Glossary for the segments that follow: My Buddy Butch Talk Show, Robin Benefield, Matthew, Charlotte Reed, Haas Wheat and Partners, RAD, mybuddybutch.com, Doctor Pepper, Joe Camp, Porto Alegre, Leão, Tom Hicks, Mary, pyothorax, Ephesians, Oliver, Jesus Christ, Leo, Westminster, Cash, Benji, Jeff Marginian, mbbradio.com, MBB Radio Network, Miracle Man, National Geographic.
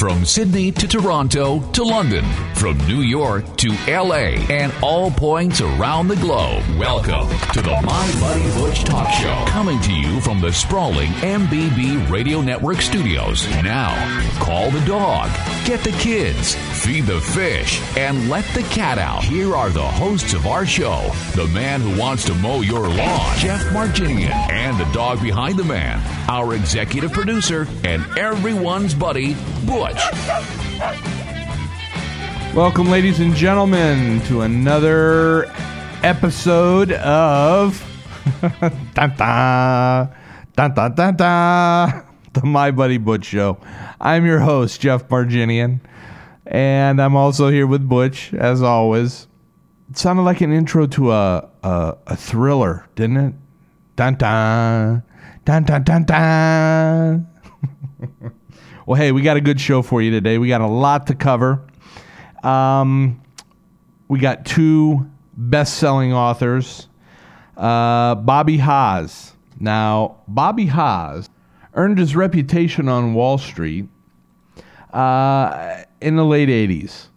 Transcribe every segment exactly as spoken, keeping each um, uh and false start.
From Sydney to Toronto to London, from New York to L A, and all points around the globe. Welcome to the My Buddy Butch Talk Show, coming to you from the sprawling M B B Radio Network studios. Now, call the dog, get the kids, feed the fish, and let the cat out. Here are the hosts of our show, the man who wants to mow your lawn, Jeff Marginian, and the dog behind the man, our executive producer, and everyone's buddy, Butch. Welcome, ladies and gentlemen, to another episode of dun, dun, dun, dun, dun, dun, the My Buddy Butch Show. I'm your host, Jeff Marginian, and I'm also here with Butch, as always. It sounded like an intro to a a, a thriller, didn't it? Dun, dun, dun, dun, dun, dun. Well, hey, we got a good show for you today. We got a lot to cover. Um, we got two best-selling authors. Uh, Bobby Haas. Now, Bobby Haas earned his reputation on Wall Street uh, in the late eighties.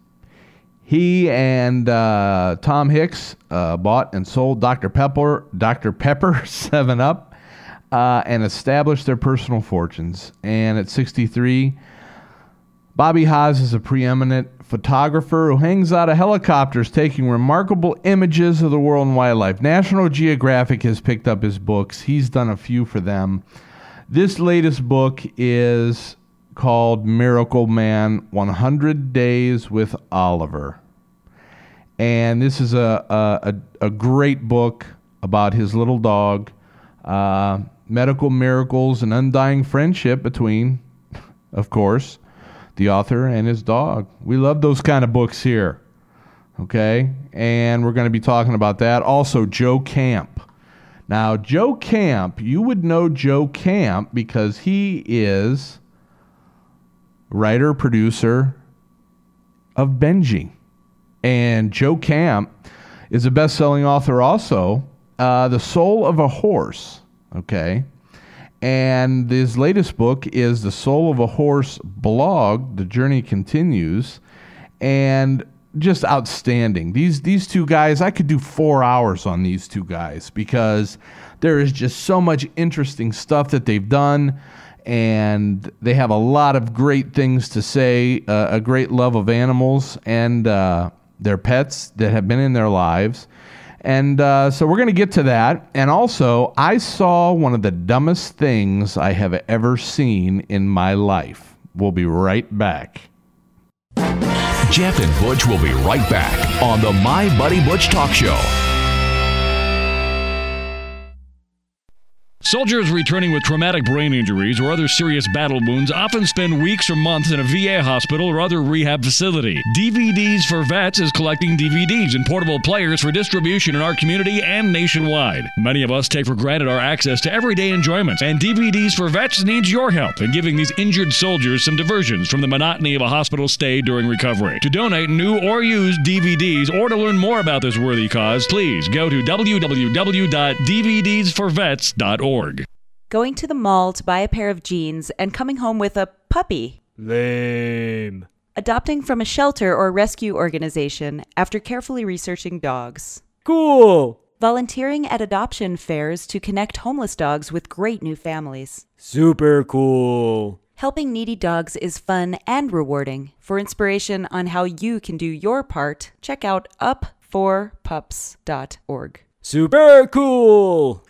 He and uh, Tom Hicks uh, bought and sold Doctor Pepper, Doctor Pepper, seven Up, Uh, and established their personal fortunes. And at sixty-three, Bobby Haas is a preeminent photographer who hangs out of helicopters taking remarkable images of the world and wildlife. National Geographic has picked up his books. He's done a few for them. This latest book is called Miracle Man, one hundred days with Oliver. And this is a, a, a great book about his little dog, uh, medical miracles and undying friendship between, of course, the author and his dog. We love those kind of books here, okay? And we're going to be talking about that. Also, Joe Camp. Now, Joe Camp, you would know Joe Camp because he is writer, producer of Benji. And Joe Camp is a best-selling author also, uh, The Soul of a Horse. Okay, and his latest book is The Soul of a Horse Blog, The Journey Continues, and just outstanding. These these two guys, I could do four hours on these two guys because there is just so much interesting stuff that they've done, and they have a lot of great things to say, uh, a great love of animals and uh, their pets that have been in their lives. And uh, so we're going to get to that. And also, I saw one of the dumbest things I have ever seen in my life. We'll be right back. Jeff and Butch will be right back on the My Buddy Butch Talk Show. Soldiers returning with traumatic brain injuries or other serious battle wounds often spend weeks or months in a V A hospital or other rehab facility. D V Ds for Vets is collecting D V Ds and portable players for distribution in our community and nationwide. Many of us take for granted our access to everyday enjoyments, and D V Ds for Vets needs your help in giving these injured soldiers some diversions from the monotony of a hospital stay during recovery. To donate new or used D V Ds or to learn more about this worthy cause, please go to w w w dot d v d s for vets dot org. Going to the mall to buy a pair of jeans and coming home with a puppy. Lame. Adopting from a shelter or rescue organization after carefully researching dogs. Cool. Volunteering at adoption fairs to connect homeless dogs with great new families. Super cool. Helping needy dogs is fun and rewarding. For inspiration on how you can do your part, check out up for pups dot org. Super cool.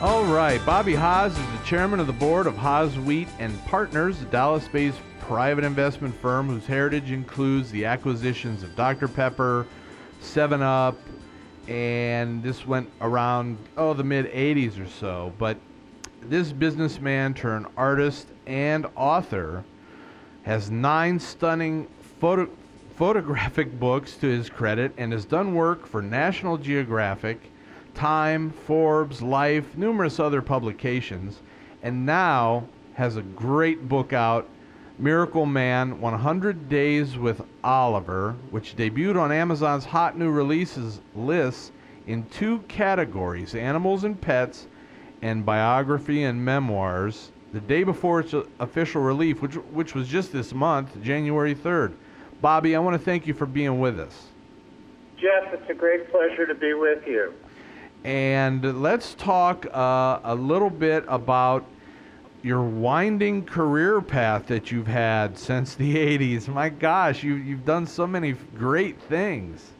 All right, Bobby Haas is the chairman of the board of Haas Wheat and Partners, a Dallas-based private investment firm whose heritage includes the acquisitions of Doctor Pepper, seven Up, and this went around, oh, the mid-eighties or so, but this businessman turned artist and author has nine stunning photo- photographic books to his credit and has done work for National Geographic, Time, Forbes, Life, numerous other publications, and now has a great book out Miracle Man, one hundred Days with Oliver, which debuted on Amazon's hot new releases lists in two categories, animals and pets, and biography and memoirs, the day before its official release, which which was just this month, January third. Bobby, I want to thank you for being with us. Jeff, it's a great pleasure to be with you. And let's talk uh, a little bit about your winding career path that you've had since the eighties. My gosh, you, you've done so many great things.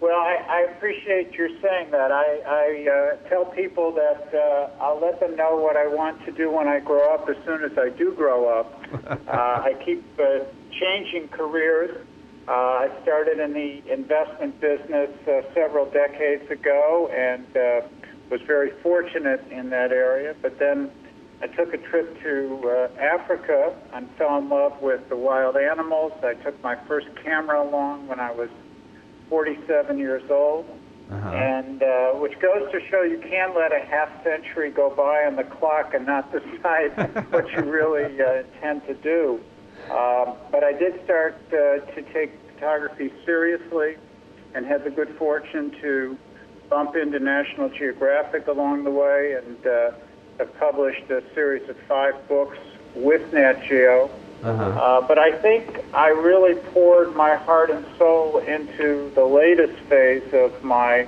Well, I, I appreciate your saying that. I, I uh, tell people that uh, I'll let them know what I want to do when I grow up as soon as I do grow up. uh, I keep uh, changing careers. Uh, I started in the investment business uh, several decades ago and uh, was very fortunate in that area. But then I took a trip to uh, Africa and fell in love with the wild animals. I took my first camera along when I was forty-seven years old, uh-huh. and uh, which goes to show you can let a half century go by on the clock and not decide what you really uh, intend to do. Um, but I did start uh, to take photography seriously and had the good fortune to bump into National Geographic along the way, and uh, have published a series of five books with Nat Geo. Uh-huh. Uh, but I think I really poured my heart and soul into the latest phase of my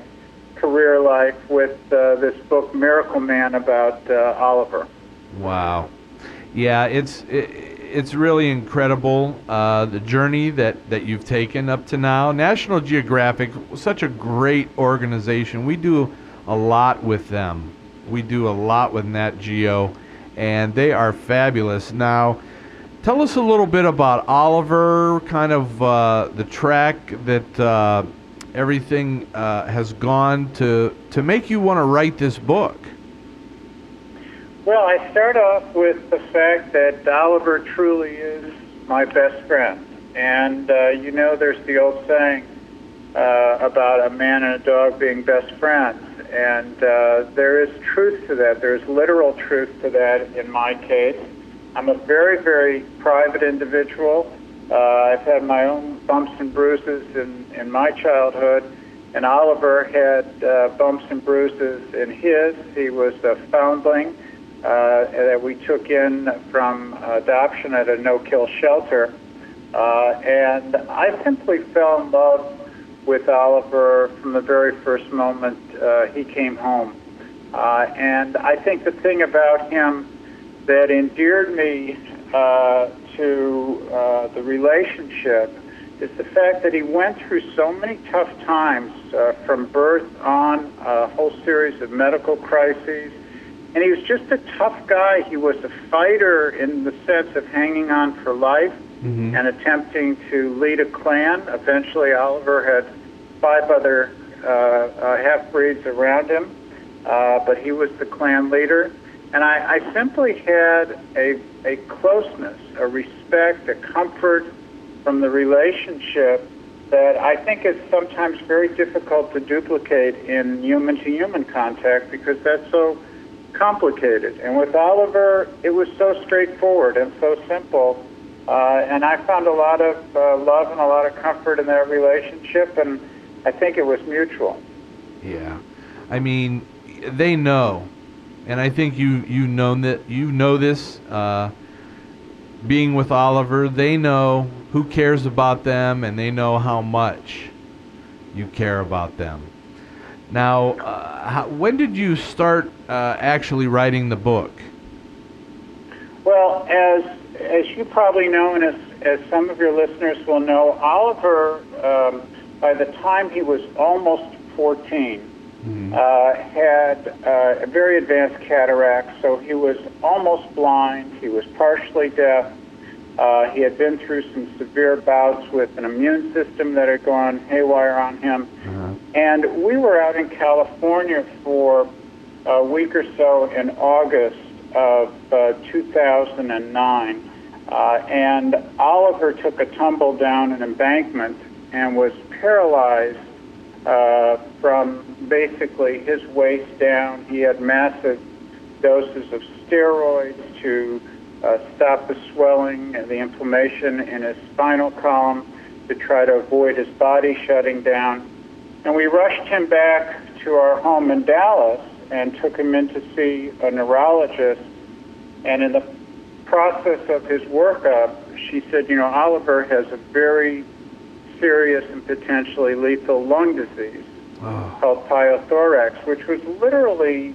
career life with uh, this book, Miracle Man, about uh, Oliver. Wow. Yeah, it's it, it's really incredible, uh, the journey that, that you've taken up to now. National Geographic, such a great organization. We do a lot with them. We do a lot with Nat Geo, and they are fabulous. Now, tell us a little bit about Oliver, kind of uh, the track that uh, everything uh, has gone to to make you want to write this book. Well, I start off with the fact that Oliver truly is my best friend. And, uh, you know, there's the old saying uh, about a man and a dog being best friends. And uh, there is truth to that. There's literal truth to that in my case. I'm a very, very private individual. Uh, I've had my own bumps and bruises in, in my childhood, and Oliver had uh, bumps and bruises in his. He was a foundling uh, that we took in from adoption at a no-kill shelter. Uh, and I simply fell in love with Oliver from the very first moment uh, he came home. Uh, and I think the thing about him that endeared me uh, to uh, the relationship is the fact that he went through so many tough times uh, from birth on, a whole series of medical crises, and he was just a tough guy. He was a fighter in the sense of hanging on for life, mm-hmm. and attempting to lead a clan. Eventually, Oliver had five other uh, uh, half-breeds around him, uh, but he was the clan leader. And I, I simply had a, a closeness, a respect, a comfort from the relationship that I think is sometimes very difficult to duplicate in human-to-human contact because that's so complicated. And with Oliver, it was so straightforward and so simple. Uh, and I found a lot of uh, love and a lot of comfort in that relationship, and I think it was mutual. Yeah. I mean, they know. And I think you you know that you know this. Uh, being with Oliver, they know who cares about them, and they know how much you care about them. Now, uh, how, when did you start uh, actually writing the book? Well, as as you probably know, and as as some of your listeners will know, Oliver, um, by the time he was almost fourteen. Mm-hmm. Uh, had uh, very advanced cataracts, so he was almost blind. He was partially deaf. Uh, he had been through some severe bouts with an immune system that had gone haywire on him. Mm-hmm. And we were out in California for a week or so in August of uh, two thousand nine. Uh, and Oliver took a tumble down an embankment and was paralyzed uh, from basically his waist down. He had massive doses of steroids to uh, stop the swelling and the inflammation in his spinal column to try to avoid his body shutting down. And we rushed him back to our home in Dallas and took him in to see a neurologist. And in the process of his workup, she said, you know, Oliver has a very serious and potentially lethal lung disease oh. called pyothorax, which was literally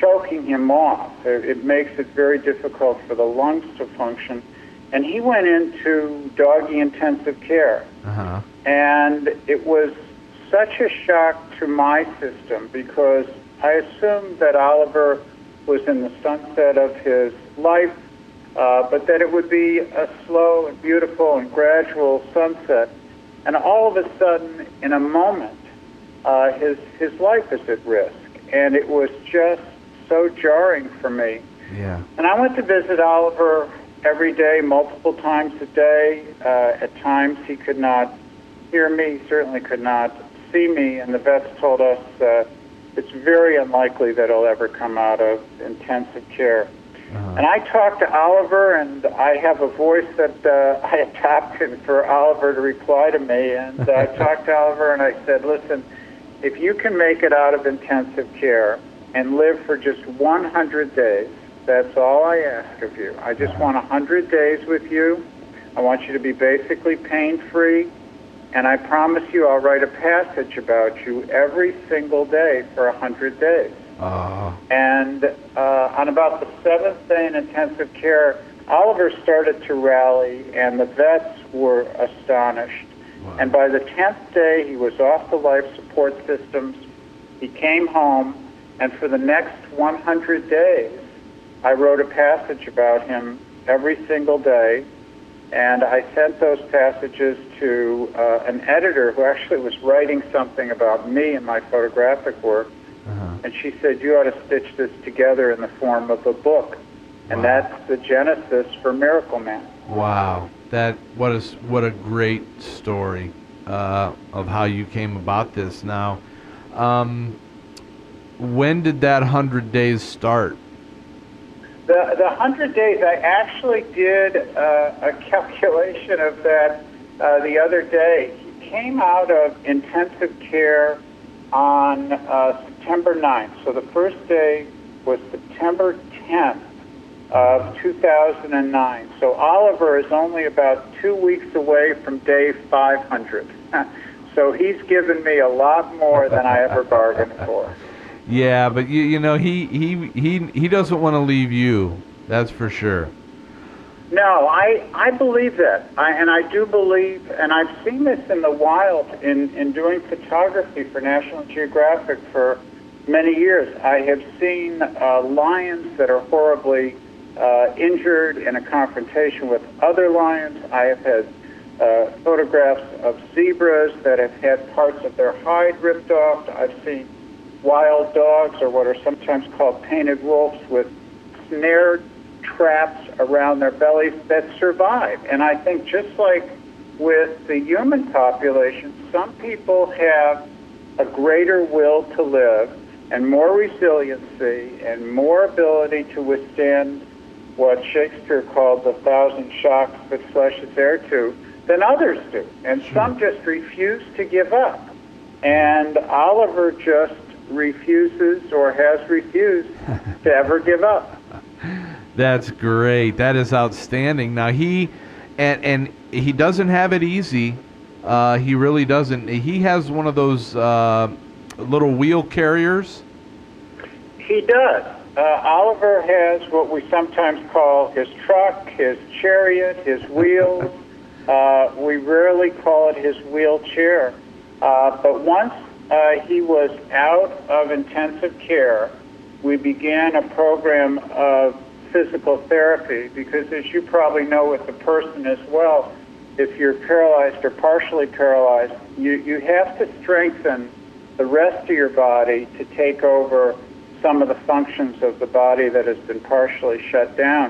choking him off. It, it makes it very difficult for the lungs to function. And he went into doggy intensive care. Uh-huh. And it was such a shock to my system because I assumed that Oliver was in the sunset of his life, uh, but that it would be a slow and beautiful and gradual sunset. And all of a sudden, in a moment, uh, his, his life is at risk. And it was just so jarring for me. Yeah. And I went to visit Oliver every day, multiple times a day. Uh, at times he could not hear me, he certainly could not see me, and the vets told us that uh, it's very unlikely that he'll ever come out of intensive care. Uh-huh. And I talked to Oliver, and I have a voice that uh, I adopted for Oliver to reply to me, and I talked to Oliver and I said, listen, if you can make it out of intensive care and live for just one hundred days, that's all I ask of you. I just want one hundred days with you. I want you to be basically pain-free. And I promise you I'll write a passage about you every single day for one hundred days. Uh. And uh, on about the seventh day in intensive care, Oliver started to rally, and the vets were astonished. Wow. And by the tenth day, he was off the life support systems. He came home, and for the next one hundred days, I wrote a passage about him every single day, and I sent those passages to uh, an editor who actually was writing something about me and my photographic work, uh-huh. and she said, you ought to stitch this together in the form of a book. And wow. that's the genesis for Miracle Man. Wow. That what is what a great story uh, of how you came about this. Now, um, when did that one hundred days start? The, the one hundred days, I actually did uh, a calculation of that uh, the other day. He came out of intensive care on uh, September ninth. So the first day was September tenth of two thousand nine. So Oliver is only about two weeks away from day five hundred. So he's given me a lot more than I ever bargained for. Yeah, but you you know he he he he doesn't want to leave you. That's for sure. No, I I believe that. I and I do believe, and I've seen this in the wild in in doing photography for National Geographic for many years. I have seen uh, lions that are horribly uh, injured in a confrontation with other lions. I have had uh, photographs of zebras that have had parts of their hide ripped off. I've seen wild dogs, or what are sometimes called painted wolves, with snare traps around their bellies that survive. And I think just like with the human population, some people have a greater will to live and more resiliency and more ability to withstand what Shakespeare called the thousand shocks that flesh is heir to than others do. And some just refuse to give up. And Oliver just refuses or has refused to ever give up. That's great. That is outstanding. Now he and and he doesn't have it easy. Uh, he really doesn't. He has one of those uh, little wheel carriers. He does. Uh, Oliver has what we sometimes call his truck, his chariot, his wheels. uh, we rarely call it his wheelchair. Uh, but once Uh, he was out of intensive care, we began a program of physical therapy because, as you probably know with the person as well, if you're paralyzed or partially paralyzed, you, you have to strengthen the rest of your body to take over some of the functions of the body that has been partially shut down.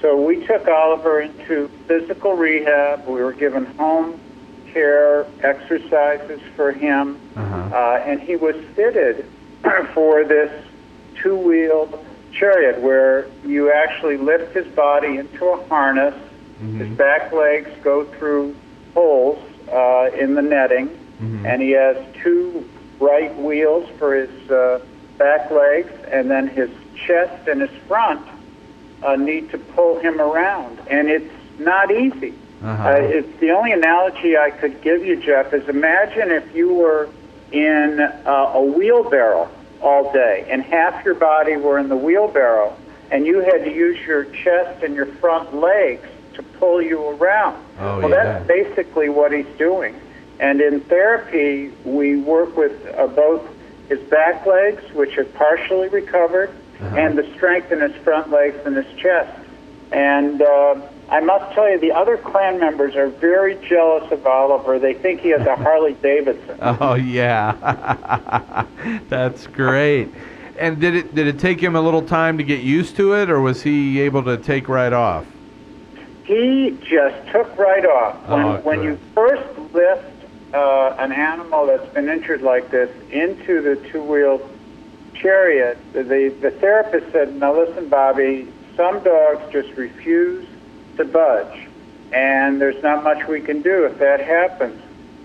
So we took Oliver into physical rehab. We were given home care exercises for him, uh-huh. uh, and he was fitted for this two-wheeled chariot, where you actually lift his body into a harness. Mm-hmm. His back legs go through holes uh, in the netting, mm-hmm. and he has two right wheels for his uh, back legs, and then his chest and his front uh, need to pull him around, and it's not easy. Uh-huh. Uh, it's the only analogy I could give you, Jeff, is imagine if you were in uh, a wheelbarrow all day, and half your body were in the wheelbarrow, and you had to use your chest and your front legs to pull you around. Oh, well, yeah. That's basically what he's doing. And in therapy, we work with uh, both his back legs, which have partially recovered, uh-huh. and the strength in his front legs and his chest. And uh, I must tell you, the other clan members are very jealous of Oliver. They think he has a Harley Davidson. Oh, yeah. That's great. And did it did it take him a little time to get used to it, or was he able to take right off? He just took right off. When, oh, when you first lift uh, an animal that's been injured like this into the two-wheeled chariot, the, the therapist said, now listen, Bobby, some dogs just refuse to budge, and there's not much we can do if that happens.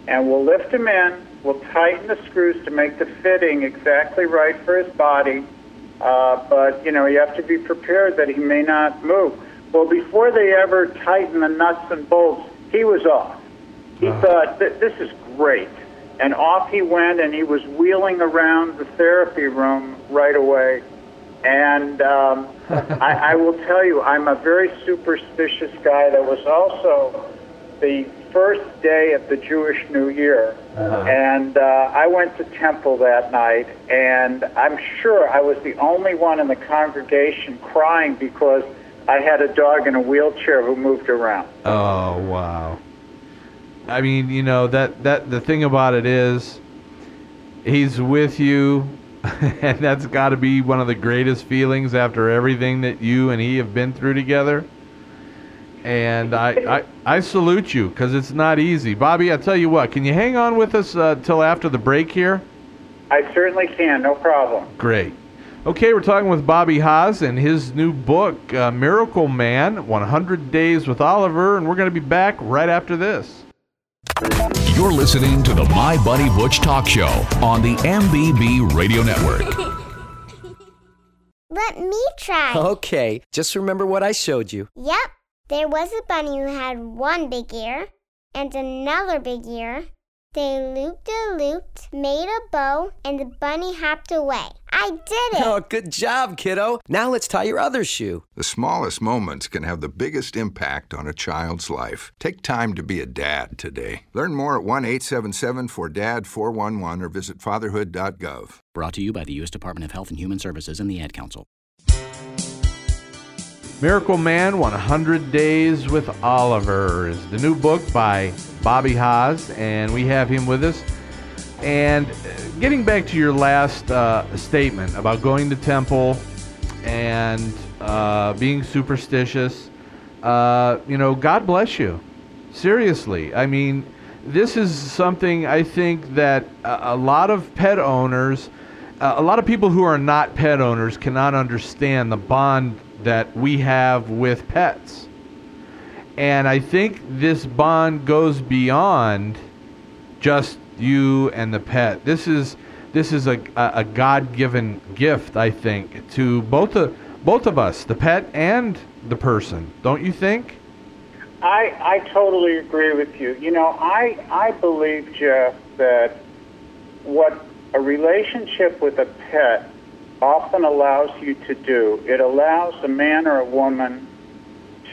And we'll lift him in, we'll tighten the screws to make the fitting exactly right for his body, uh, but, you know, you have to be prepared that he may not move. Well, before they ever tightened the nuts and bolts, he was off. He uh-huh. thought, this is great. And off he went, and he was wheeling around the therapy room right away. And um, I, I will tell you, I'm a very superstitious guy. That was also the first day of the Jewish New Year. Uh-huh. And uh, I went to temple that night, and I'm sure I was the only one in the congregation crying because I had a dog in a wheelchair who moved around. Oh, wow. I mean, you know, that, that the thing about it is he's with you, and that's got to be one of the greatest feelings after everything that you and he have been through together. And I, I, I salute you, because it's not easy. Bobby, I tell you what, can you hang on with us uh, till after the break here? I certainly can, no problem. Great. Okay, we're talking with Bobby Haas and his new book, uh, Miracle Man, one hundred days with Oliver, and we're going to be back right after this. You're listening to the My Buddy Butch Talk Show on the M B B Radio Network. Let me try. Okay, just remember what I showed you. Yep, there was a bunny who had one big ear and another big ear. They looped-a-looped, made a bow, and the bunny hopped away. I did it! Oh, good job, kiddo. Now let's tie your other shoe. The smallest moments can have the biggest impact on a child's life. Take time to be a dad today. Learn more at one eight seven seven four D A D four one one or visit fatherhood dot gov. Brought to you by the U S Department of Health and Human Services and the Ad Council. Miracle Man, one hundred days with Oliver is the new book by Bobby Haas, and we have him with us. And getting back to your last uh, statement about going to temple and uh, being superstitious, uh, you know, God bless you. Seriously. I mean, this is something I think that a, a lot of pet owners, uh, a lot of people who are not pet owners cannot understand the bond that we have with pets. And I think this bond goes beyond just you and the pet. This is this is a, a God-given gift, I think, to both of, both of us, the pet and the person. Don't you think? I I totally agree with you. You know, I, I believe, Jeff, that what a relationship with a pet often allows you to do. It allows a man or a woman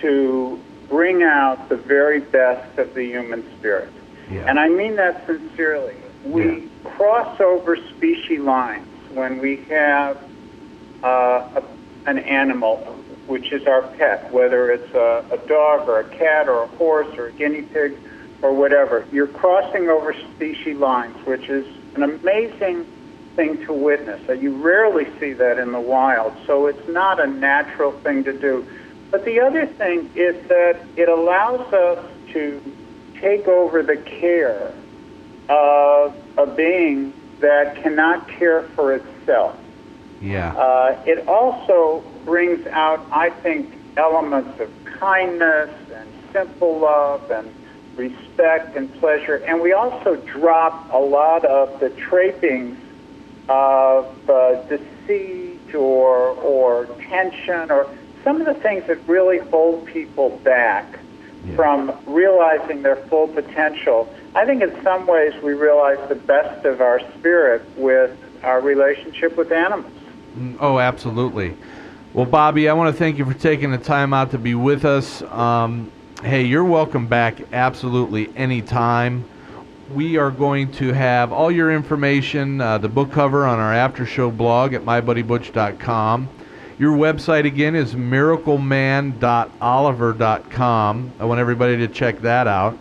to bring out the very best of the human spirit. Yeah. And I mean that sincerely. We yeah. cross over species lines when we have uh, a, an animal, which is our pet, whether it's a, a dog or a cat or a horse or a guinea pig or whatever. You're crossing over species lines, which is an amazing thing to witness. You rarely see that in the wild, so it's not a natural thing to do. But the other thing is that it allows us to take over the care of a being that cannot care for itself. Yeah. Uh, it also brings out, I think, elements of kindness and simple love and respect and pleasure. And we also drop a lot of the trappings of uh, deceit or, or tension or some of the things that really hold people back yeah. from realizing their full potential. I think in some ways we realize the best of our spirit with our relationship with animals. Oh, absolutely. Well, Bobby, I want to thank you for taking the time out to be with us. Um, hey, you're welcome back absolutely anytime. We are going to have all your information, uh, the book cover on our after-show blog at my buddy butch dot com. Your website, again, is miracle man dot oliver dot com. I want everybody to check that out.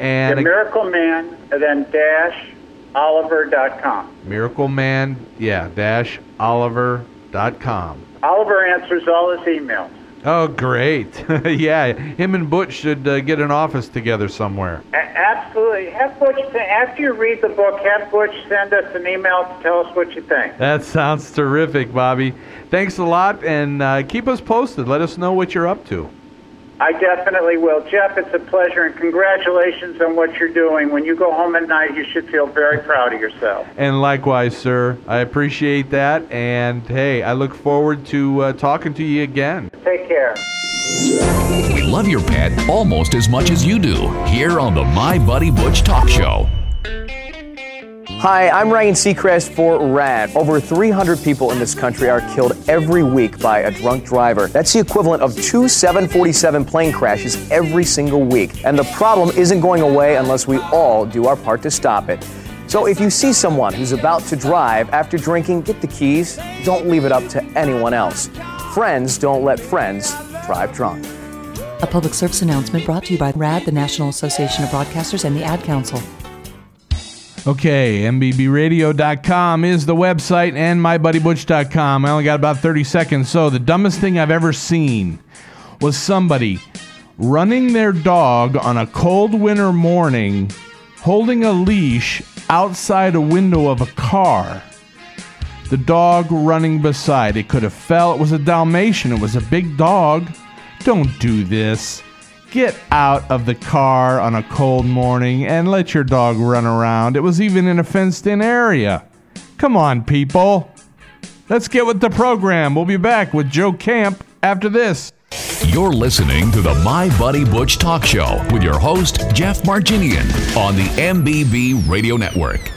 And the Miracle Man, and then dash oliver dot com. Miracle Man, yeah, dash oliver dot com. Oliver answers all his emails. Oh, great. Yeah, him and Butch should uh, get an office together somewhere. A absolutely. Have Butch, after you read the book, have Butch send us an email to tell us what you think. That sounds terrific, Bobby. Thanks a lot, and uh, keep us posted. Let us know what you're up to. I definitely will. Jeff, it's a pleasure, and congratulations on what you're doing. When you go home at night, you should feel very proud of yourself. And likewise, sir. I appreciate that, and, hey, I look forward to uh, talking to you again. Take care. Love your pet almost as much as you do here on the My Buddy Butch Talk Show. Hi, I'm Ryan Seacrest for RAD. Over three hundred people in this country are killed every week by a drunk driver. That's the equivalent of two seven forty-seven plane crashes every single week. And the problem isn't going away unless we all do our part to stop it. So if you see someone who's about to drive after drinking, get the keys. Don't leave it up to anyone else. Friends don't let friends drive drunk. A public service announcement brought to you by RAD, the National Association of Broadcasters, and the Ad Council. Okay, m b b radio dot com is the website and my buddy butch dot com. I only got about thirty seconds. So the dumbest thing I've ever seen was somebody running their dog on a cold winter morning, holding a leash outside a window of a car. The dog running beside. It could have fell. It was a Dalmatian. It was a big dog. Don't do this. Get out of the car on a cold morning and let your dog run around. It was even in a fenced-in area. Come on, people. Let's get with the program. We'll be back with Joe Camp after this. You're listening to the My Buddy Butch Talk Show with your host, Jeff Marginian, on the M B B Radio Network.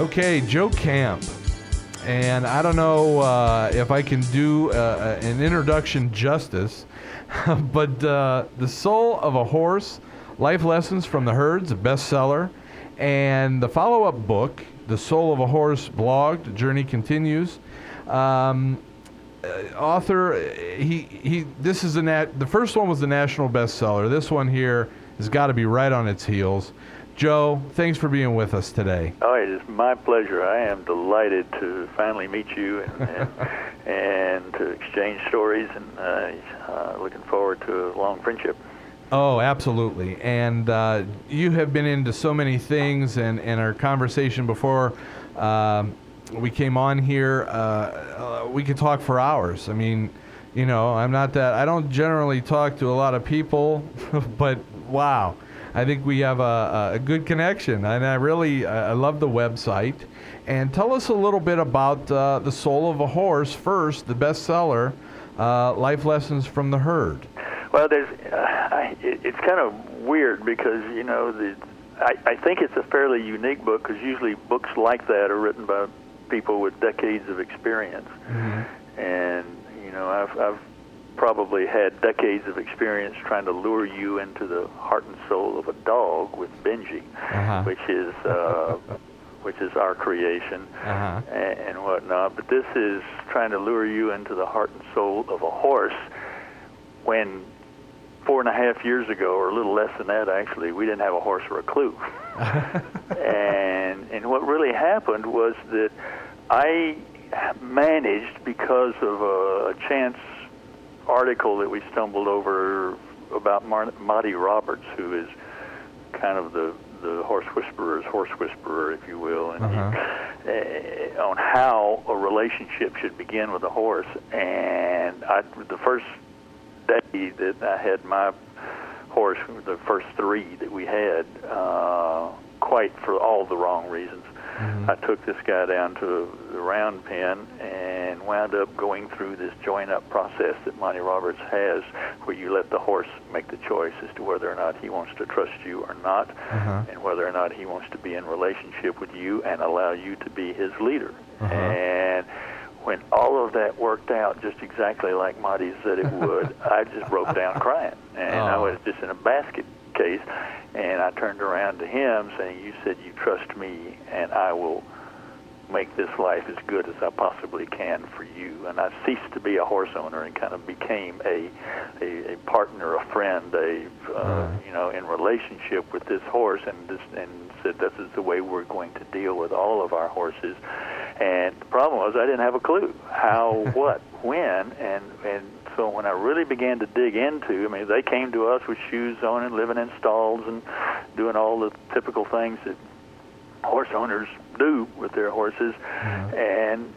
Okay, Joe Camp. And I don't know uh, if I can do uh, an introduction justice, but uh, The Soul of a Horse, Life Lessons from the Herds, a bestseller, and the follow-up book, The Soul of a Horse Blog, The Journey Continues. Um, uh, author, he he. This is a nat- the first one was the national bestseller. This one here has got to be right on its heels. Joe, thanks for being with us today. Oh, it is my pleasure. I am delighted to finally meet you and, and, and to exchange stories, and uh, uh, looking forward to a long friendship. Oh, absolutely. And uh, you have been into so many things, and, and our conversation before uh, we came on here, uh, uh, we could talk for hours. I mean, you know, I'm not that, I don't generally talk to a lot of people, but wow. I think we have a, a good connection, and I really I love the website. And tell us a little bit about uh, The Soul of a Horse first, the bestseller, uh, Life Lessons from the Herd. Well, there's, uh, I, it, it's kind of weird because, you know, the, I, I think it's a fairly unique book because usually books like that are written by people with decades of experience. Mm-hmm. And, you know, I've... I've probably had decades of experience trying to lure you into the heart and soul of a dog with Benji, uh-huh. which is uh, which is our creation uh-huh. and, and whatnot. But this is trying to lure you into the heart and soul of a horse. When four and a half years ago, or a little less than that, actually, we didn't have a horse or a clue. and and what really happened was that I managed, because of a, a chance article that we stumbled over about Monty Roberts, who is kind of the the horse whisperer's horse whisperer, if you will, and uh-huh. uh, on how a relationship should begin with a horse. And I, the first day that I had my horse, the first three that we had, uh, quite for all the wrong reasons. Mm-hmm. I took this guy down to the round pen and wound up going through this join-up process that Monty Roberts has, where you let the horse make the choice as to whether or not he wants to trust you or not, uh-huh. and whether or not he wants to be in relationship with you and allow you to be his leader. Uh-huh. And when all of that worked out just exactly like Monty said it would, I just broke down crying. And oh. I was just in a basket case. And I turned around to him saying, you said you trust me, and I will make this life as good as I possibly can for you. And I ceased to be a horse owner and kind of became a a, a partner, a friend, a uh, mm. you know, in relationship with this horse, and this, and said this is the way we're going to deal with all of our horses. And the problem was I didn't have a clue how, what, when, and and. So when I really began to dig into, I mean, they came to us with shoes on and living in stalls and doing all the typical things that horse owners do with their horses. Mm-hmm. And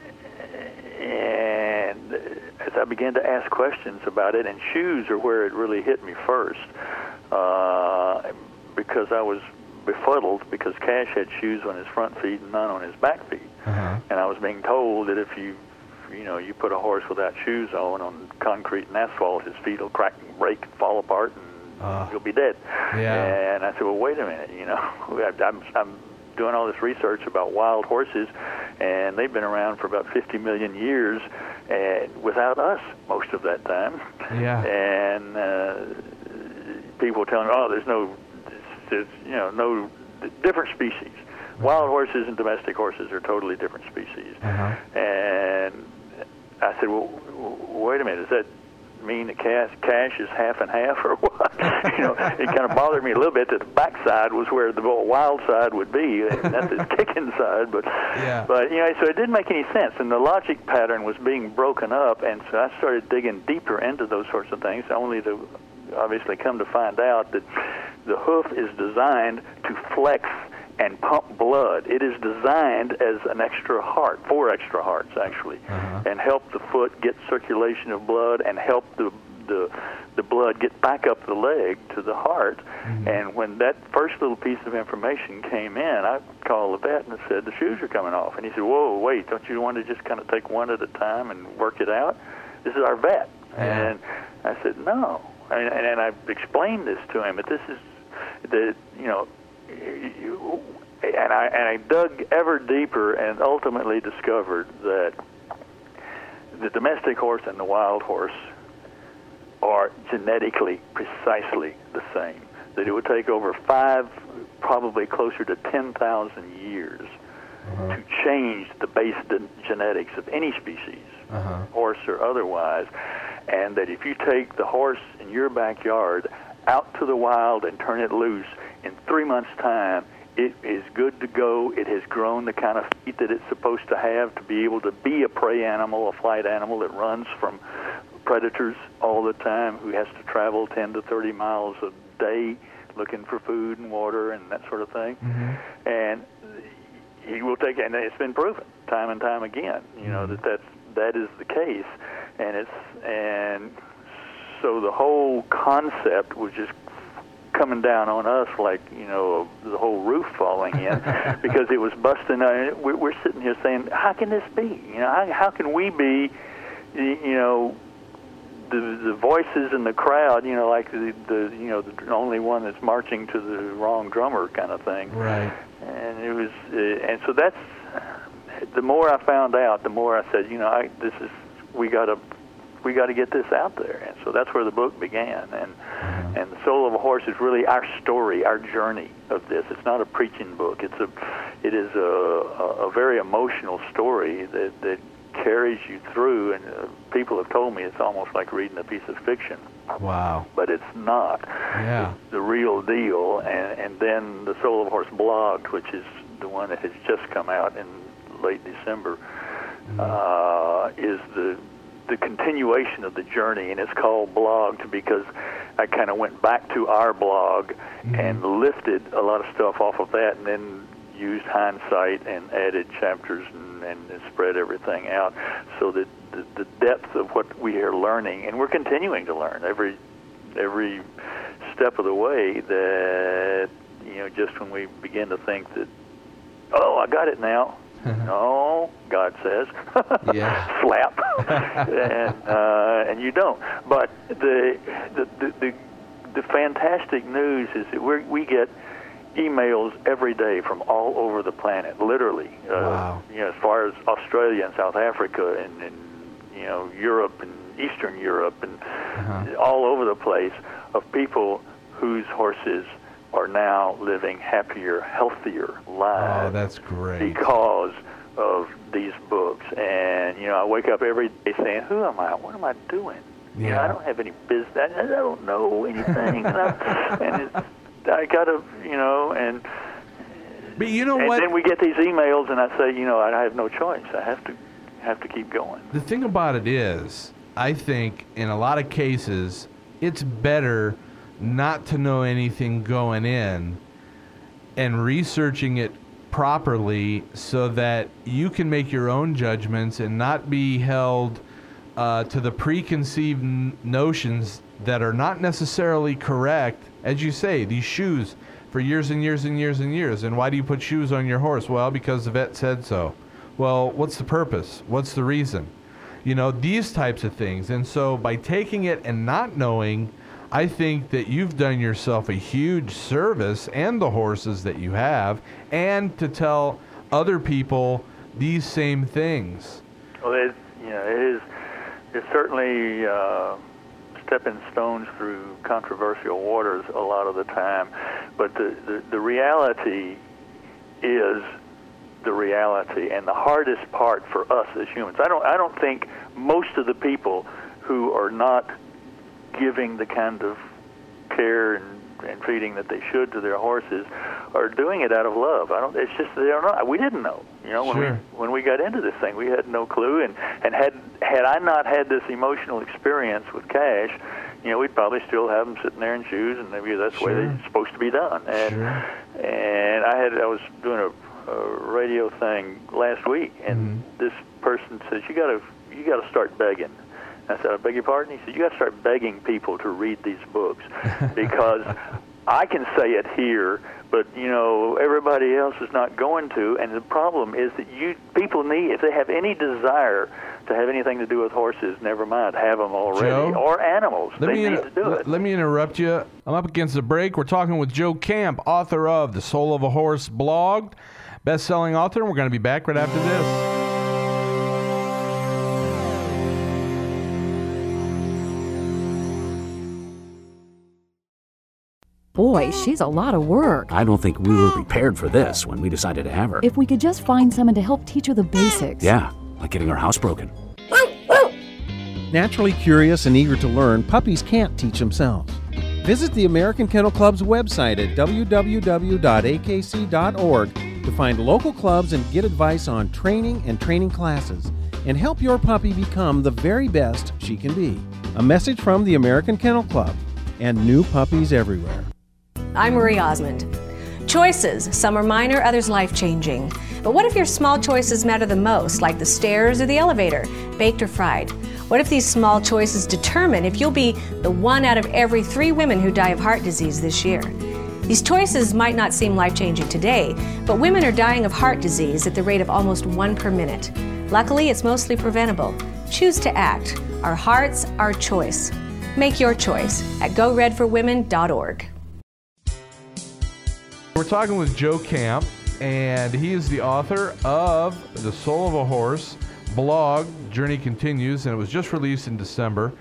and as I began to ask questions about it, and shoes are where it really hit me first, uh, because I was befuddled because Cash had shoes on his front feet and none on his back feet. Mm-hmm. And I was being told that if you You know, you put a horse without shoes on on concrete and asphalt, his feet will crack and break and fall apart, and uh, he'll be dead. Yeah. And I said, well, wait a minute. You know, I'm, I'm doing all this research about wild horses, and they've been around for about fifty million years, and without us most of that time. Yeah. And uh, people telling me, oh, there's no, there's, you know, no different species. Wild horses and domestic horses are totally different species. Uh-huh. And I said, well, wait a minute, does that mean that Cash, cash is half and half or what? You know, it kind of bothered me a little bit that the backside was where the wild side would be, and that's the kicking side. But, yeah. but, you know, so it didn't make any sense, and the logic pattern was being broken up, and so I started digging deeper into those sorts of things, only to obviously come to find out that the hoof is designed to flex and pump blood. It is designed as an extra heart, four extra hearts actually, uh-huh. and help the foot get circulation of blood and help the the, the blood get back up the leg to the heart. Mm-hmm. And when that first little piece of information came in, I called the vet and said, the shoes are coming off. And he said, whoa, wait, don't you want to just kind of take one at a time and work it out? This is our vet. Uh-huh. And I said, no. And, and, and I explained this to him, but this is, the you know, You, and I and I dug ever deeper and ultimately discovered that the domestic horse and the wild horse are genetically precisely the same. That it would take over five, probably closer to ten thousand years uh-huh. to change the base genetics of any species, uh-huh. horse or otherwise, and that if you take the horse in your backyard out to the wild and turn it loose, in three months' time, it is good to go. It has grown the kind of feet that it's supposed to have to be able to be a prey animal, a flight animal that runs from predators all the time, who has to travel ten to thirty miles a day looking for food and water and that sort of thing. Mm-hmm. And he will take it, and it's been proven time and time again, you know, mm-hmm. that that's, that is the case. And it's and so the whole concept was just coming down on us like, you know, the whole roof falling in because it was busting. We're sitting here saying, how can this be? You know, how can we be, you know, the the voices in the crowd, you know, like the, the you know, the only one that's marching to the wrong drummer kind of thing. Right. And it was, and so that's, the more I found out, the more I said, you know, I, this is, we got to, we got to get this out there. And so that's where the book began. And yeah. and The Soul of a Horse is really our story, our journey of this. It's not a preaching book. It's a, it is a, a, a very emotional story that, that carries you through. And uh, people have told me it's almost like reading a piece of fiction. Wow. But it's not. Yeah. It's the real deal. And, and then The Soul of a Horse blog, which is the one that has just come out in late December, mm. uh, is the the continuation of the journey, and it's called Blogged because I kind of went back to our blog mm-hmm. and lifted a lot of stuff off of that, and then used hindsight and added chapters and, and spread everything out so that the, the depth of what we are learning, and we're continuing to learn every every step of the way, that, you know, just when we begin to think that, oh, I got it now. No, God says, yeah. slap, and uh, and you don't. But the the, the the the fantastic news is that we we get emails every day from all over the planet, literally. Uh, wow. You know, as far as Australia and South Africa and, and you know Europe and Eastern Europe and uh-huh. all over the place, of people whose horses are now living happier, healthier lives. Oh, that's great. Because of these books. And, you know, I wake up every day saying, who am I? What am I doing? Yeah. You know, I don't have any business. I don't know anything. and I, and it's, I got to, you know, and... But you know and what? Then we get these emails, and I say, you know, I have no choice. I have to, have to keep going. The thing about it is, I think, in a lot of cases, it's better not to know anything going in and researching it properly so that you can make your own judgments and not be held uh, to the preconceived n- notions that are not necessarily correct. As you say, these shoes for years and years and years and years. And why do you put shoes on your horse? Well, because the vet said so. Well, what's the purpose? What's the reason? You know, these types of things. And so by taking it and not knowing, I think that you've done yourself a huge service, and the horses that you have, and to tell other people these same things. Well, it, you know, it is it's certainly uh, stepping stones through controversial waters a lot of the time, but the, the, the reality is the reality, and the hardest part for us as humans. I don't I don't think most of the people who are not giving the kind of care and, and feeding that they should to their horses are doing it out of love. I don't. It's just they don't know. We didn't know. You know, when sure. we when we got into this thing, we had no clue. And, and had had I not had this emotional experience with Cash, you know, we'd probably still have them sitting there in shoes, and maybe that's sure. the way they're supposed to be done. And sure. and I had I was doing a, a radio thing last week, and mm-hmm. this person says, you gotta you gotta start begging. I said, I beg your pardon? He said, you got to start begging people to read these books, because I can say it here, but, you know, everybody else is not going to. And the problem is that you people need, if they have any desire to have anything to do with horses, never mind, have them already, Joe, or animals. They need inter- to do it. Let me interrupt you. I'm up against the break. We're talking with Joe Camp, author of The Soul of a Horse Blog, best-selling author, and we're going to be back right after this. Boy, she's a lot of work. I don't think we were prepared for this when we decided to have her. If we could just find someone to help teach her the basics. Yeah, like getting her house broken. Naturally curious and eager to learn, puppies can't teach themselves. Visit the American Kennel Club's website at w w w dot a k c dot org to find local clubs and get advice on training and training classes, and help your puppy become the very best she can be. A message from the American Kennel Club and new puppies everywhere. I'm Marie Osmond. Choices, some are minor, others life-changing. But what if your small choices matter the most, like the stairs or the elevator, baked or fried? What if these small choices determine if you'll be the one out of every three women who die of heart disease this year? These choices might not seem life-changing today, but women are dying of heart disease at the rate of almost one per minute. Luckily, it's mostly preventable. Choose to act. Our hearts, our choice. Make your choice at go red for women dot org. We're talking with Joe Camp, and he is the author of The Soul of a Horse Blog, Journey Continues, and it was just released in December,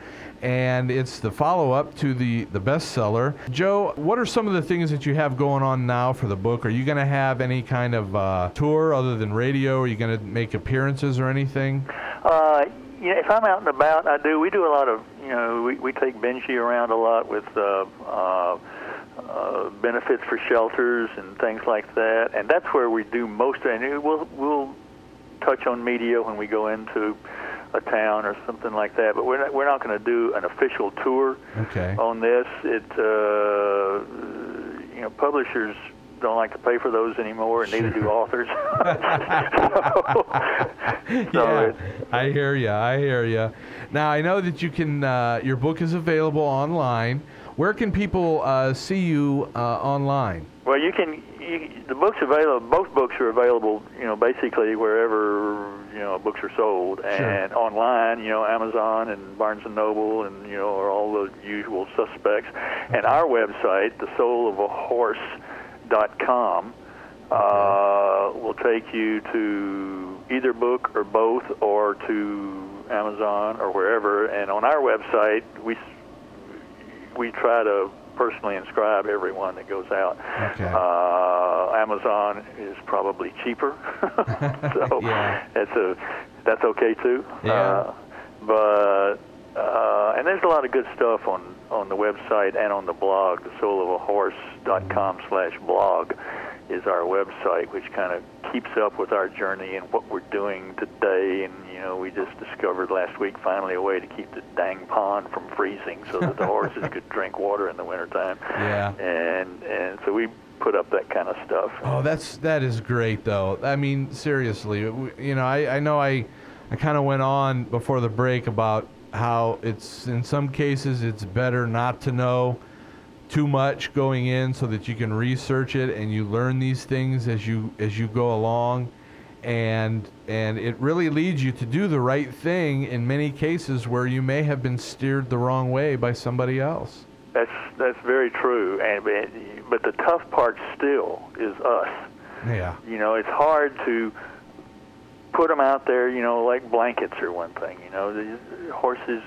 and it's the follow-up to the, the bestseller. Joe, what are some of the things that you have going on now for the book? Are you going to have any kind of uh, tour other than radio? Are you going to make appearances or anything? Uh, yeah, if I'm out and about, I do. We do a lot of, you know, we, we take Benji around a lot with... Uh, uh, Uh, benefits for shelters and things like that, and that's where we do most. And we'll we'll touch on media when we go into a town or something like that. But we're not, we're not going to do an official tour okay. on this. It uh, you know, publishers don't like to pay for those anymore, and sure. neither do authors. so, yeah, so it, I hear you. I hear you. Now I know that you can. Uh, your book is available online. Where can people uh, see you uh, online? Well, you can. You, the book's available. Both books are available. You know, basically wherever you know books are sold, and sure. online. You know, Amazon and Barnes and Noble, and you know, are all the usual suspects. And our website, the soul of a horse dot com, uh, will take you to either book or both, or to Amazon or wherever. And on our website, we we try to personally inscribe everyone that goes out. Okay. Uh, Amazon is probably cheaper, so yeah. that's a that's okay too. Yeah. Uh, but uh, and there's a lot of good stuff on. on the website and on the blog. The soul of a horse dot com slash blog is our website, which kind of keeps up with our journey and what we're doing today. And, you know, we just discovered last week finally a way to keep the dang pond from freezing so that the horses could drink water in the wintertime. Yeah. And and so we put up that kind of stuff. Oh, that's that is great, though. I mean, seriously, you know, I, I know I, I kind of went on before the break about how it's, in some cases, it's better not to know too much going in so that you can research it and you learn these things as you as you go along, and and it really leads you to do the right thing in many cases where you may have been steered the wrong way by somebody else. That's that's very true, and but the tough part still is us. Yeah. You know, it's hard to put them out there, you know, like blankets are one thing. You know, the horses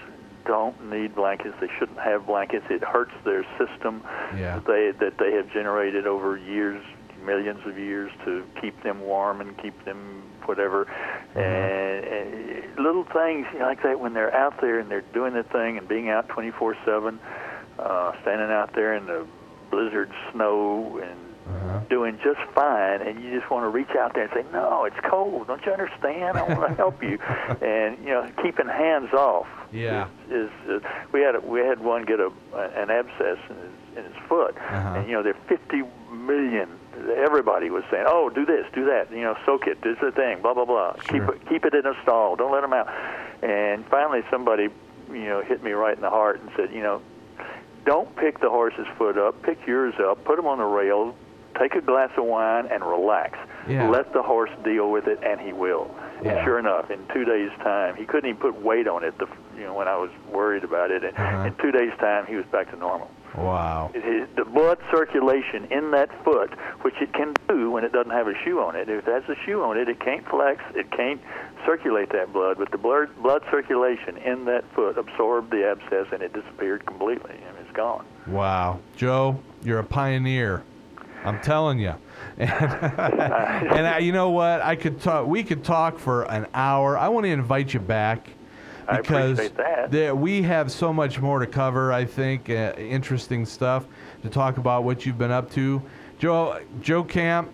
don't need blankets. They shouldn't have blankets. It hurts their system yeah. that they that they have generated over years, millions of years, to keep them warm and keep them whatever. Mm-hmm. And, and little things like that, when they're out there and they're doing their thing and being out twenty-four seven, uh, standing out there in the blizzard snow and Uh-huh. doing just fine, and you just want to reach out there and say, no, it's cold, don't you understand, I want to help you. And you know, keeping hands off yeah is, is, is we had a, we had one get a an abscess in his, in his foot uh-huh. and you know, there are fifty million, everybody was saying, oh, do this, do that, you know, soak it, do the thing, blah blah blah, sure. keep it keep it in a stall, don't let them out. And finally somebody, you know, hit me right in the heart and said, you know, don't pick the horse's foot up, pick yours up, put them on the rail, take a glass of wine and relax. Yeah. Let the horse deal with it, and he will. Yeah. And sure enough, in two days' time, he couldn't even put weight on it. The, you know, when I was worried about it, and uh-huh. in two days' time, he was back to normal. Wow! It, it, the blood circulation in that foot, which it can do when it doesn't have a shoe on it. If it has a shoe on it, it can't flex. It can't circulate that blood. But the blood blood circulation in that foot absorbed the abscess, and it disappeared completely, and it's gone. Wow, Joe, you're a pioneer. I'm telling you, and, and I, you know what? I could talk. We could talk for an hour. I want to invite you back because I appreciate that. There, we have so much more to cover. I think uh, interesting stuff to talk about what you've been up to, Joe. Joe Camp,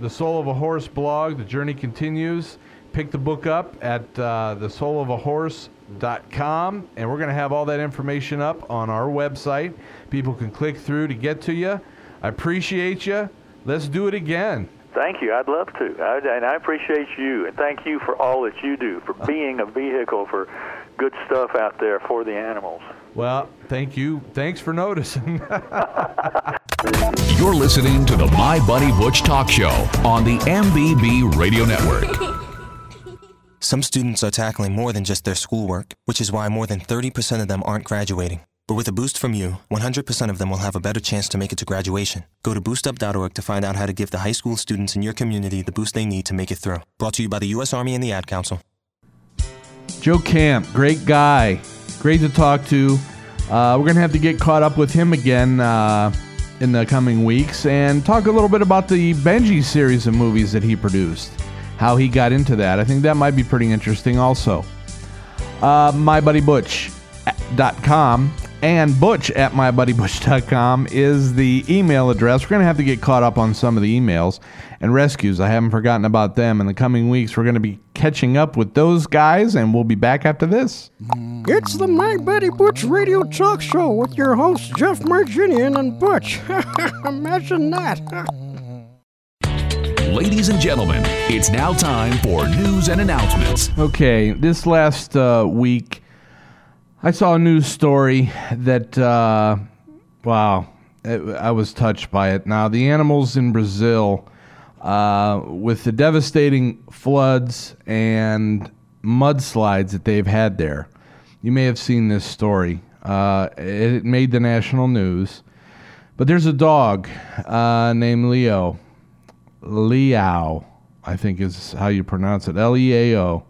The Soul of a Horse blog. The journey continues. Pick the book up at uh, the soul of a horse dot com, and we're going to have all that information up on our website. People can click through to get to you. I appreciate you. Let's do it again. Thank you. I'd love to. I, and I appreciate you. And thank you for all that you do, for being a vehicle for good stuff out there for the animals. Well, thank you. Thanks for noticing. You're listening to the My Buddy Butch Talk Show on the M B B Radio Network. Some students are tackling more than just their schoolwork, which is why more than thirty percent of them aren't graduating. But with a boost from you, one hundred percent of them will have a better chance to make it to graduation. Go to boost up dot org to find out how to give the high school students in your community the boost they need to make it through. Brought to you by the U S Army and the Ad Council. Joe Camp, great guy. Great to talk to. Uh, we're going to have to get caught up with him again uh, in the coming weeks and talk a little bit about the Benji series of movies that he produced, how he got into that. I think that might be pretty interesting also. Uh, my buddy butch dot com and Butch at my buddy butch dot com is the email address. We're going to have to get caught up on some of the emails and rescues. I haven't forgotten about them. In the coming weeks, we're going to be catching up with those guys, and we'll be back after this. It's the My Buddy Butch Radio Talk Show with your hosts Jeff Marginian and Butch. Imagine that. Ladies and gentlemen, it's now time for news and announcements. Okay, this last uh, week, I saw a news story that, uh, wow, it, I was touched by it. Now, the animals in Brazil, uh, with the devastating floods and mudslides that they've had there, you may have seen this story. Uh, it made the national news. But there's a dog uh, named Leo. Leão, I think is how you pronounce it, L E A O,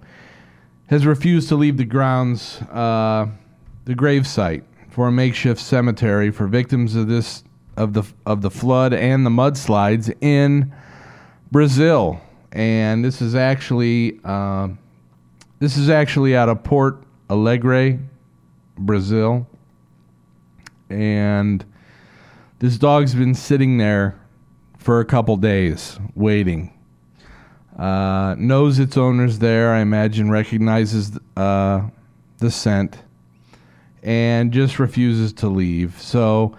has refused to leave the grounds, uh, the gravesite for a makeshift cemetery for victims of this of the of the flood and the mudslides in Brazil. And this is actually uh, this is actually out of Porto Alegre, Brazil. And this dog's been sitting there for a couple days, waiting. Uh, knows its owner's there, I imagine, recognizes uh, the scent, and just refuses to leave. So,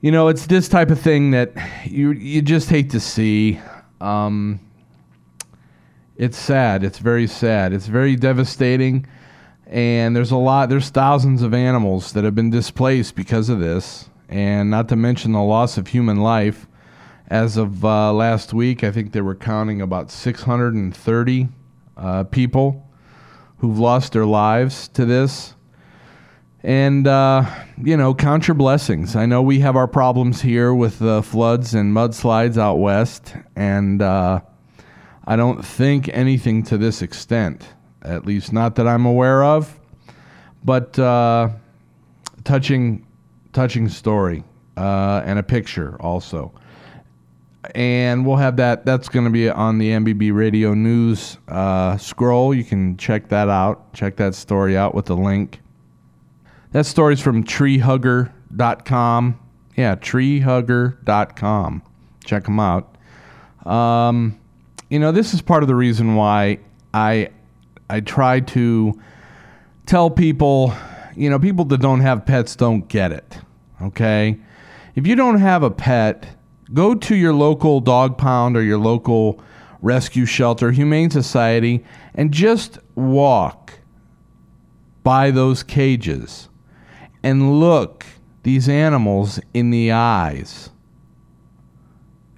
you know, it's this type of thing that you you just hate to see. Um, it's sad. It's very sad. It's very devastating. And there's a lot, there's thousands of animals that have been displaced because of this, and not to mention the loss of human life. As of uh, last week, I think they were counting about six hundred thirty uh, people who've lost their lives to this. And, uh, you know, count your blessings. I know we have our problems here with the uh, floods and mudslides out west, and uh, I don't think anything to this extent, at least not that I'm aware of. But uh, touching, touching story uh, and a picture also. And we'll have that. That's going to be on the M B B Radio News uh, scroll. You can check that out. Check that story out with the link. That story's from tree hugger dot com. Yeah, tree hugger dot com. Check them out. Um, you know, this is part of the reason why I I try to tell people, you know, people that don't have pets don't get it. Okay? If you don't have a pet, go to your local dog pound or your local rescue shelter, humane society, and just walk by those cages and look these animals in the eyes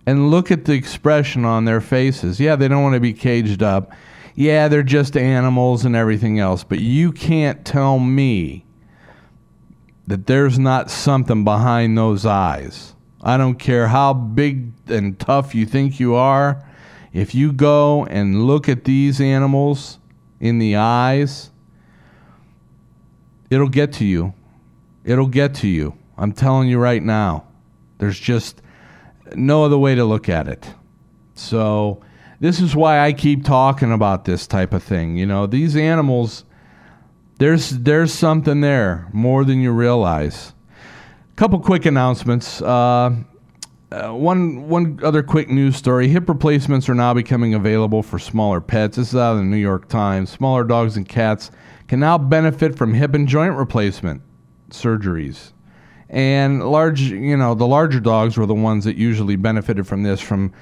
and look at the expression on their faces. Yeah, they don't want to be caged up. Yeah, they're just animals and everything else, but you can't tell me that there's not something behind those eyes. I don't care how big and tough you think you are. If you go and look at these animals in the eyes, it'll get to you. It'll get to you. I'm telling you right now. There's just no other way to look at it. So this is why I keep talking about this type of thing. You know, these animals, there's there's something there more than you realize. Couple quick announcements. Uh, uh, one one other quick news story. Hip replacements are now becoming available for smaller pets. This is out of the New York Times. Smaller dogs and cats can now benefit from hip and joint replacement surgeries. And large, you know, the larger dogs were the ones that usually benefited from this, from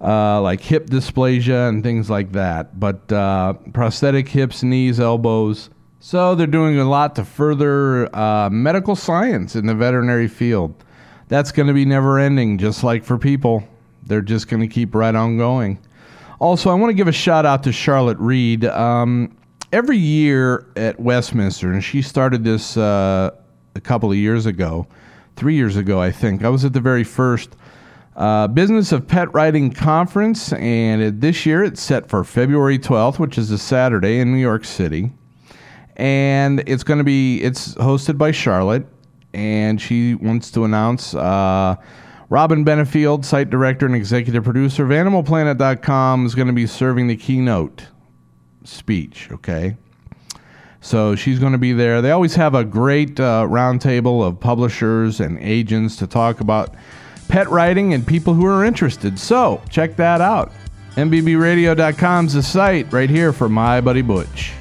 uh, like hip dysplasia and things like that. But uh, prosthetic hips, knees, elbows. So they're doing a lot to further uh, medical science in the veterinary field. That's going to be never ending, just like for people. They're just going to keep right on going. Also, I want to give a shout out to Charlotte Reed. Um, every year at Westminster, and she started this uh, a couple of years ago, three years ago, I think. I was at the very first uh, Business of Pet Writing Conference, and it, this year it's set for February twelfth, which is a Saturday in New York City. And it's going to be, it's hosted by Charlotte, and she wants to announce uh, Robin Benefield, site director and executive producer of Animal Planet dot com, is going to be serving the keynote speech, okay? So she's going to be there. They always have a great uh, roundtable of publishers and agents to talk about pet writing and people who are interested. So check that out. M B B radio dot com is the site right here for My Buddy Butch.